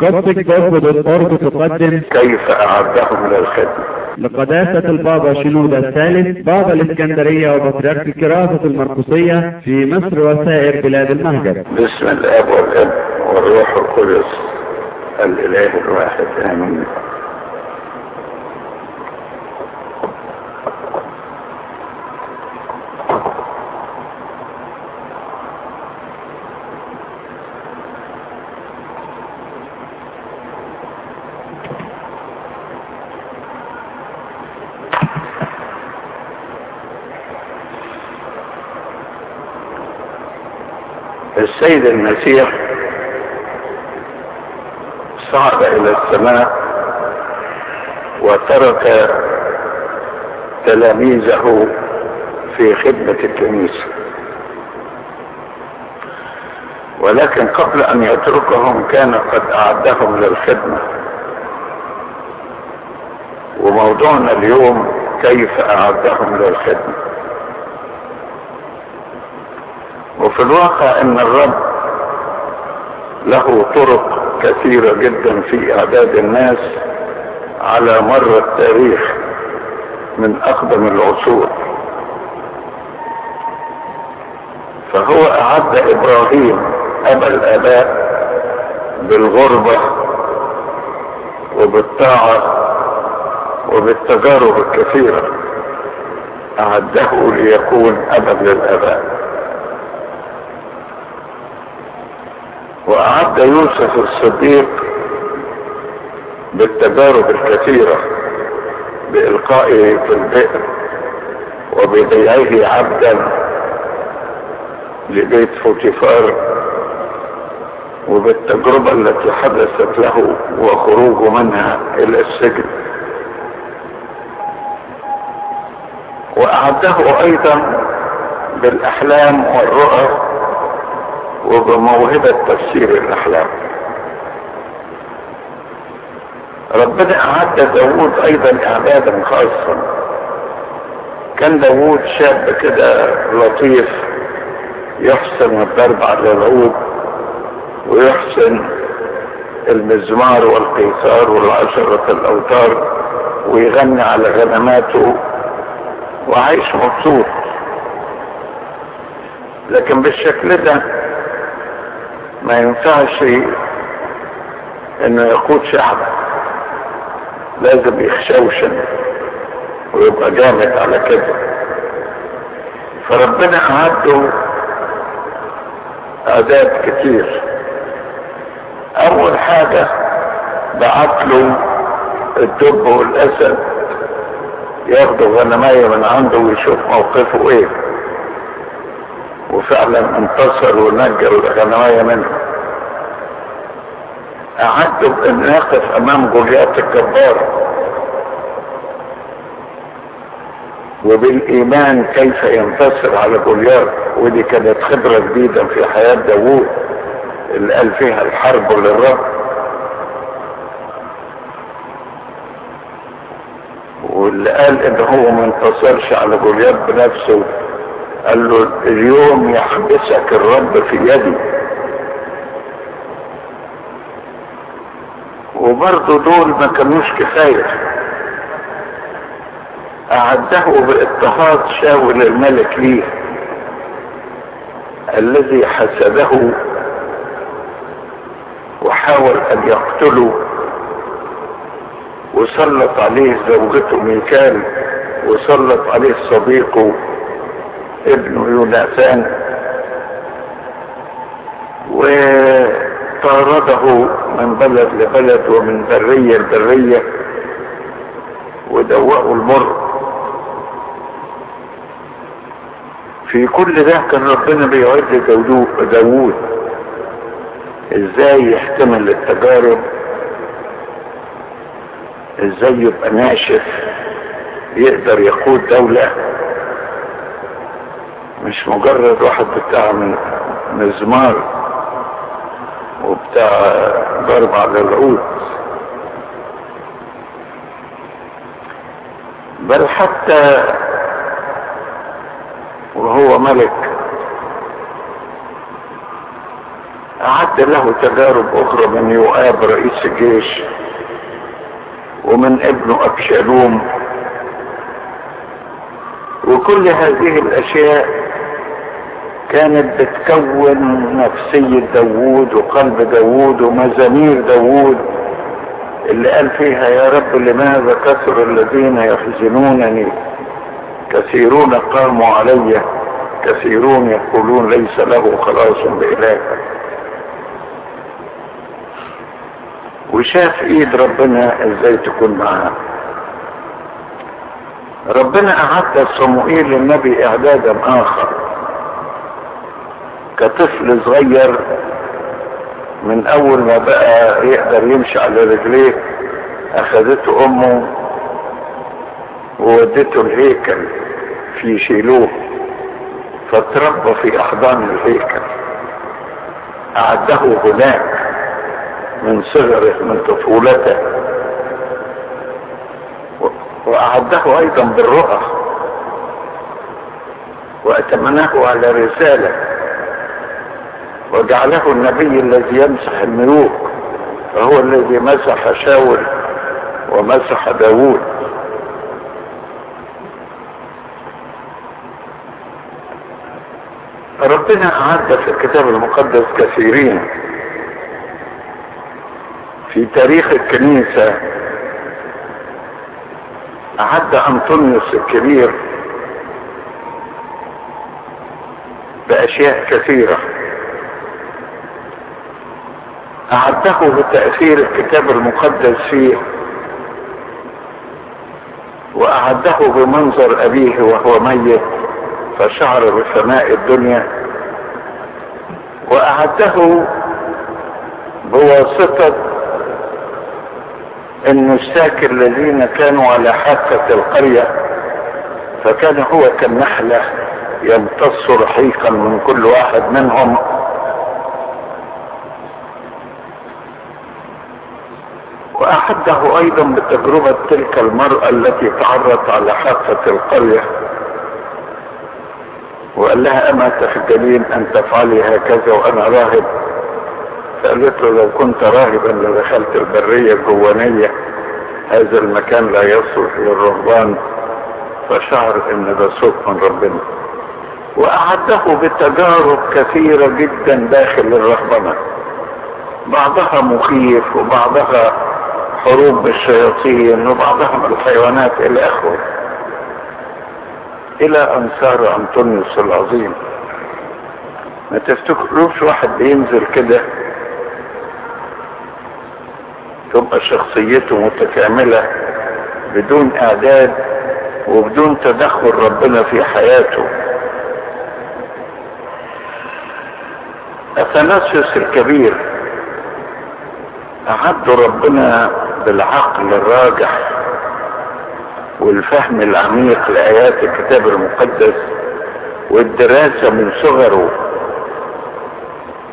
قد تجدد الأرض تقدم كيف أعدهم للخدمة لقداسة البابا شنوده الثالث بابا الإسكندرية وبطريرك الكراسة المرقسية في مصر وسائر بلاد المهجر. بسم الآب والابن والروح القدس الإله الواحد آمين. السيد المسيح صعد إلى السماء وترك تلاميذه في خدمة الكنيسة، ولكن قبل أن يتركهم كان قد أعدهم للخدمة. وموضوعنا اليوم كيف أعدهم للخدمة. وفي الواقع ان الرب له طرق كثيرة جدا في اعداد الناس على مر التاريخ من اقدم العصور. فهو اعد ابراهيم ابا الاباء بالغربة وبالطاعة وبالتجارب الكثيرة، اعده ليكون ابا للاباء. وأعد يوسف الصديق بالتجارب الكثيرة بإلقائه في البئر وببيعه عبدا لبيت فوتيفار، وبالتجربة التي حدثت له وخروجه منها إلى السجن. وأعده أيضا بالأحلام والرؤى وبموهبة تفسير الأحلام. ربنا أعد داوود أيضا إعدادا خاصا. كان داوود شاب كده لطيف يحسن الضرب على العود ويحسن المزمار والقيثار والعشرة الأوتار ويغني على غنماته وعايش مبسوط. لكن بالشكل ده ما ينفعش انه يقود شعبه، لازم يخشوشن ويبقى جامد على كده. فربنا أعده اعداد كتير. اول حاجة بعت له الدب والاسد ياخدوا غنماية من عنده ويشوف موقفه ايه، وفعلا انتصر ونجى الغنماية منه. أعدوا بأن يقف أمام جوليات الكبار وبالإيمان كيف ينتصر على جوليات. ودي كانت خبرة جديدة في حياة داوود اللي قال فيها الحرب للرب. واللي قال إن هو ما انتصرش على جوليات بنفسه، قال له اليوم يحبسك الرب في يدي. وبرضه دول ما كانوش كفاية. أعده باضطهاد شاول الملك ليه الذي حسده وحاول أن يقتله، وسلط عليه زوجته ميكال، وسلط عليه صديقه ابنه يوناثان، وطارده من بلد لبلد ومن برية لبرية ودوقه المر. في كل ده كان ربنا بيعد داوود ازاي يحتمل التجارب، ازاي يبقى ناشف يقدر يقود دولة، مش مجرد واحد بتاع مزمار وبتاع ضرب على العود، بل حتى وهو ملك. أعد له تجارب اخرى من يؤاب رئيس الجيش ومن ابنه ابشالوم، وكل هذه الاشياء كانت بتكون نفسية داوود وقلب داوود ومزامير داوود اللي قال فيها يا رب لماذا كثر الذين يحزنونني، كثيرون قاموا علي، كثيرون يقولون ليس له خلاص بإله. وشاف ايد ربنا ازاي تكون معاه. ربنا اعد صموئيل للنبي اعدادا اخر كطفل صغير، من اول ما بقى يقدر يمشي على رجليه اخذته امه وودته الهيكل في شيلوه، فتربى في احضان الهيكل، اعده هناك من صغره من طفولته، واعده ايضا بالرؤى واتمناه على رساله، وجعله النبي الذي يمسح الملوك، فهو الذي مسح شاول ومسح داوود. ربنا اعد في الكتاب المقدس كثيرين في تاريخ الكنيسة. أعد أنطونيوس الكبير بأشياء كثيرة، أعده بتأثير الكتاب المقدس فيه، وأعده بمنظر أبيه وهو ميت فشعر بفناء الدنيا، وأعده بواسطة النساك الذين كانوا على حافة القرية، فكان هو كالنحلة يمتص رحيقا من كل واحد منهم. وأعده أيضا بتجربة تلك المرأة التي تعرت على حافة القرية وقال لها أما تخجلين أن تفعلي هكذا وأنا راهب؟ فقالت له لو كنت راهبا لدخلت البرية الجوانية، هذا المكان لا يصلح للرهبان. فشعر ان ده صوت من ربنا. واعده بتجارب كثيرة جدا داخل الرهبنة، بعضها مخيف وبعضها حروب بالشياطين وبعضها بالحيوانات الى اخره، الى ان صار أنطونيوس العظيم. ما تفتكروش واحد بينزل كده تبقى شخصيته متكاملة بدون اعداد وبدون تدخل ربنا في حياته. أثناسيوس الكبير أعد ربنا بالعقل الراجح والفهم العميق لآيات الكتاب المقدس والدراسة من صغره،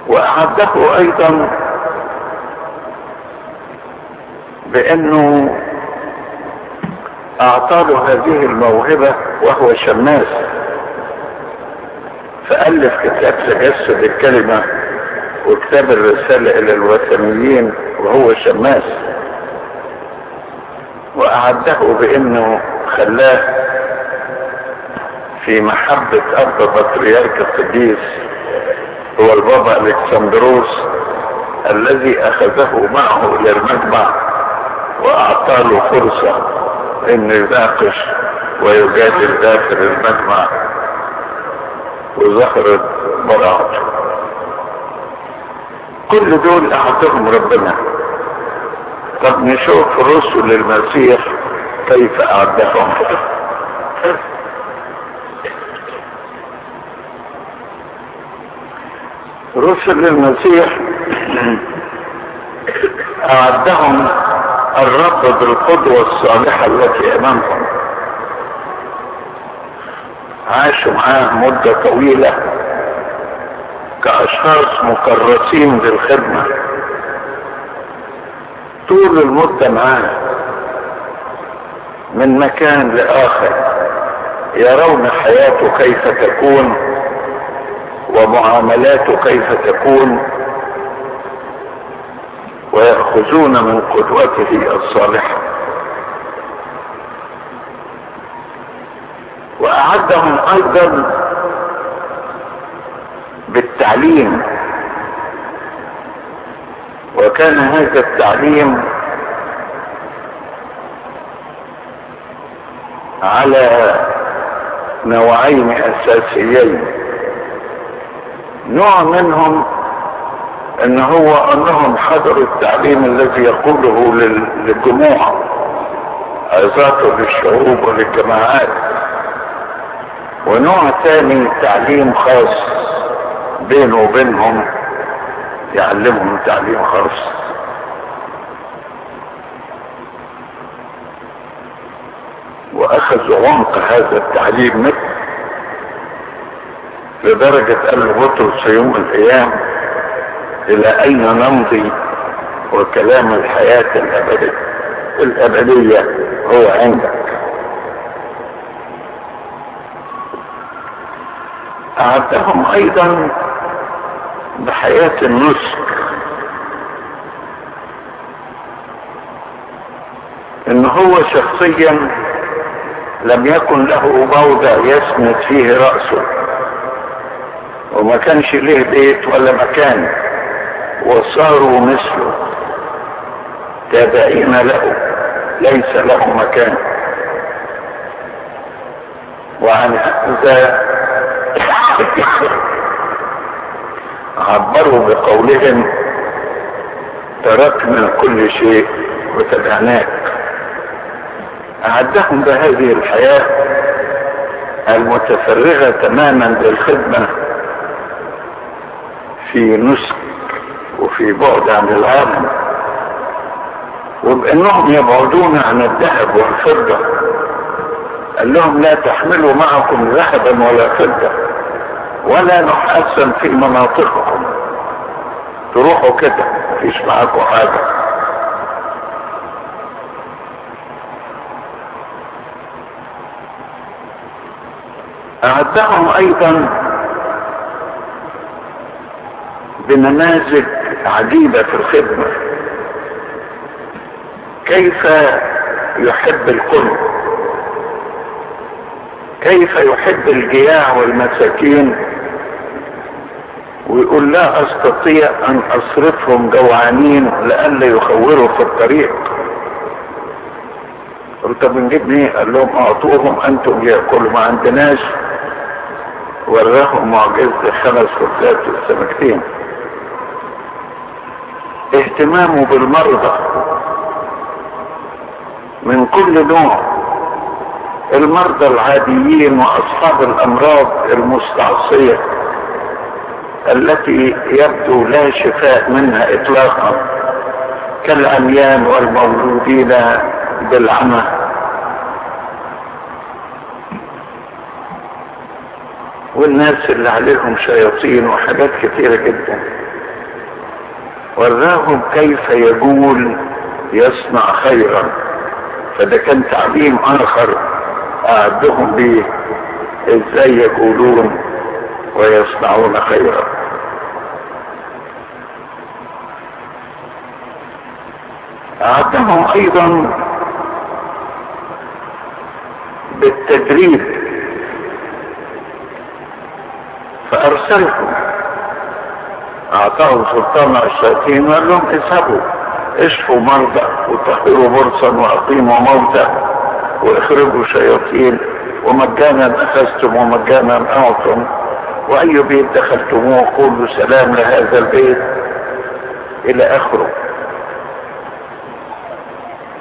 وأعده أيضا بأنه أعطاله هذه الموهبة وهو شماس، فألف كتاب تجسد الكلمة وكتاب الرسالة إلى الوثنيين وهو شماس، وأعده بأنه خلاه في محبة أب بطريرك القديس هو البابا الكسندروس الذي أخذه معه إلى المجمع واعطى له فرصة انه يناقش ويجادل داخل المجمع وظهرت براءته. كل دول اعطاهم ربنا. طب نشوف رسل المسيح كيف اعدهم. رسل المسيح اعدهم الرب بالقدوة الصالحة التي امامهم، عاشوا معاه مدة طويلة كاشخاص مكرسين بالخدمة طول المدة معاه من مكان لاخر، يرون حياته كيف تكون ومعاملاته كيف تكون ويأخذون من قدوته الصالحة. وأعدهم أيضا بالتعليم، وكان هذا التعليم على نوعين أساسيين، نوع منهم انهم حضروا التعليم الذي يقوله للجموع اعزاته للشعوب وللجماعات، ونوع ثاني تعليم خاص بينه وبينهم يعلمهم تعليم خاص. واخذوا عمق هذا التعليم مثل لدرجة الغطر سيوم الايام الى اين نمضي، وكلام الحياة الابدية هو عندك. اعدهم ايضا بحياة النسك، ان هو شخصيا لم يكن له موضع يسند فيه رأسه، وما كانش ليه بيت ولا مكان، وصاروا مثله تابعين له ليس له مكان. وعن هذا عبروا بقولهم تركنا كل شيء وتبعناك. أعدهم بهذه الحياة المتفرغة تماما للخدمة في نسك وفي بعد عن العالم، وبأنهم يبعدون عن الذهب والفضة. قال لهم لا تحملوا معكم ذهبا ولا فضة ولا نحاسا في مناطقكم، تروحوا كده مفيش معاكم حاجة. أعدهم أيضا بنماذج عجيبة في الخدمة، كيف يحب الكل، كيف يحب الجياع والمساكين، ويقول لا أستطيع أن أصرفهم جوعانين لئلا يخوروا في الطريق. قلت بنجيب ليه؟ قال لهم أعطوهم أنتم يأكلوا، ما عندناش. وراهم معجزة 5 خبزات والسمكتين. اهتمامه بالمرضى من كل نوع، المرضى العاديين وأصحاب الأمراض المستعصية التي يبدو لا شفاء منها إطلاقا، كالعميان والمولودين بالعمى. والناس اللي عليهم شياطين وحاجات كتيرة جدا، وراهم كيف يقول يصنع خيرا. فده كان تعليم آخر أعدهم به، ازاي يقولون ويصنعون خيرا. أعدهم أيضا بالتدريب، فأرسلهم أعطاهم سلطان على الشياطين وقال لهم اذهبوا اشفوا مرضى وطهروا برصا وأقيموا موتى واخرجوا شياطين، ومجانا أخذتم ومجانا أعطم، وأي بيت دخلتموه قولوا سلام لهذا البيت إلى آخره.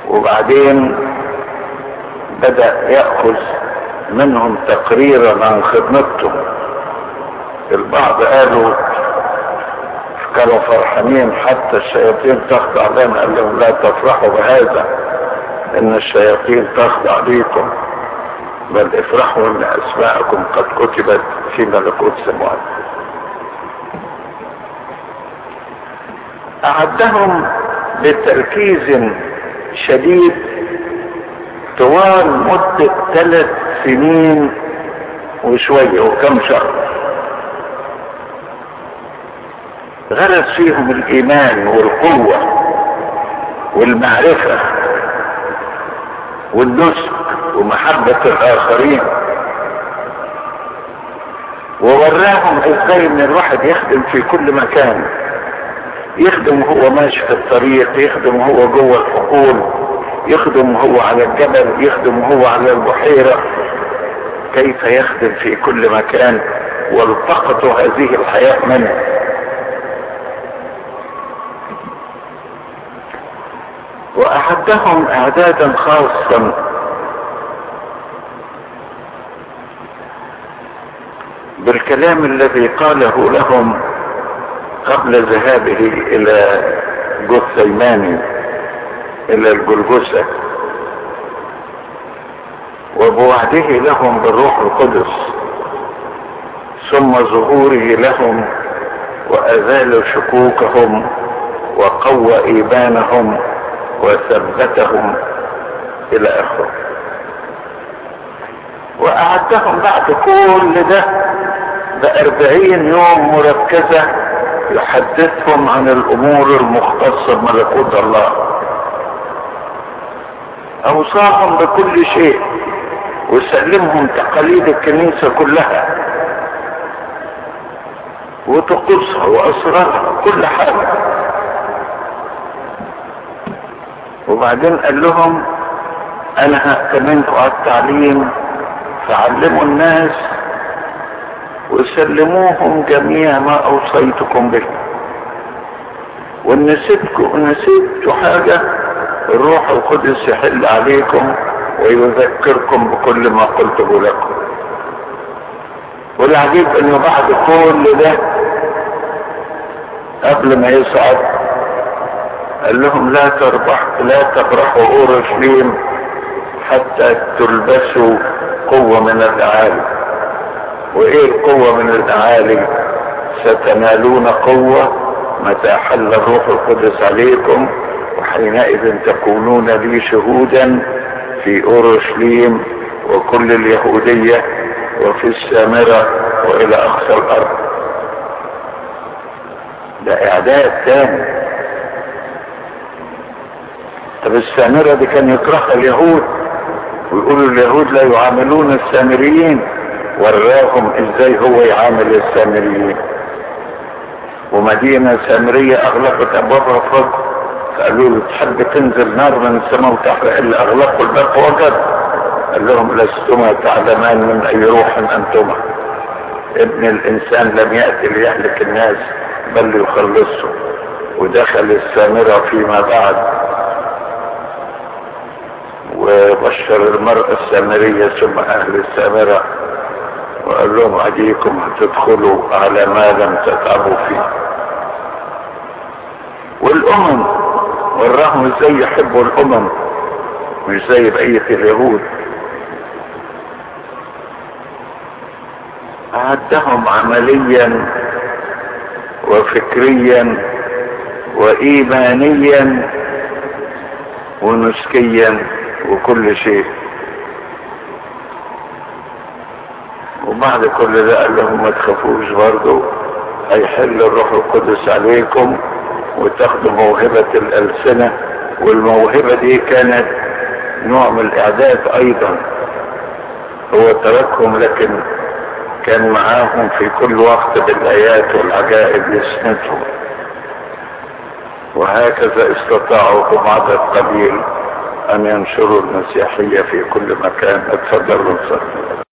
وبعدين بدأ يأخذ منهم تقريرا عن خدمتهم. البعض قالوا كانوا فرحانين حتى الشياطين تخضع لنا، قال لهم لا تفرحوا بهذا ان الشياطين تخضع ليكم، بل افرحوا ان اسماءكم قد كتبت في ملكوت سماوات. اعدهم بتركيز شديد طوال مدة 3 سنين وشوية وكم شهر، غرس فيهم الإيمان والقوة والمعرفة والنصح ومحبة الآخرين، ووراهم ازاي ان الواحد يخدم في كل مكان، يخدم هو ماشي في الطريق، يخدم هو جوه الحقول، يخدم هو على الجبل، يخدم هو على البحيرة، كيف يخدم في كل مكان والتقط هذه الحياة منه. وأعدهم أعدادا خاصة بالكلام الذي قاله لهم قبل ذهابه إلى جثسيماني إلى الجلجثه، وبوعده لهم بالروح القدس، ثم ظهوره لهم وأزال شكوكهم وقوى إيمانهم وثبتهم إلى آخره. وأعدهم بعد كل ده ب40 يوم مركزة يحدثهم عن الأمور المختصة بملكوت الله. أوصاهم بكل شيء وسلمهم تقاليد الكنيسة كلها وطقوسها وأسرارها كل حاجة. وبعدين قال لهم انا هأتمنكم على التعليم، فعلموا الناس وسلموهم جميع ما اوصيتكم به، وان نسيتوا حاجة الروح القدس يحل عليكم ويذكركم بكل ما قلته لكم. والعجيب انه بعد كل ده قبل ما يصعد قال لهم لا تبرحوا اورشليم حتى تلبسوا قوة من الأعالي. وايه القوة من الأعالي؟ ستنالون قوة متى حل الروح القدس عليكم، وحينئذ تكونون لي شهودا في اورشليم وكل اليهودية وفي السامرة والى اقصى الارض. ده اعداد تاني. طب السامرة دي كان يكرهها اليهود ويقولوا اليهود لا يعاملون السامريين، وراهم ازاي هو يعامل السامريين. ومدينة سامرية اغلقت ابوابها فجر، فقالوا له تحب تنزل نار من السماء وتحرق اللي اغلقوا الباب وجد؟ قال لهم لستما تعلمان من اي روح انتما، ابن الانسان لم يأتي ليهلك الناس بل ليخلصهم. ودخل السامرة فيما بعد وبشر المرأة السامرية ثم اهل السامرة وقال لهم عليكم هتدخلوا على ما لم تتعبوا فيه. والامم وراهم ازاي يحبوا الامم مش زي بقية اليهود. اعدهم عمليا وفكريا وايمانيا ونسكيا وكل شيء. وبعد كل ده قال لهم ما تخافوش، برضه هيحل الروح القدس عليكم وتاخدوا موهبة الألسنة. والموهبة دي كانت نوع من الإعداد أيضا، هو تركهم لكن كان معاهم في كل وقت بالآيات والعجائب يسندهم. وهكذا استطاعوا بعض القليل أن ينشروا المسيحية في كل مكان. اتفضلوا.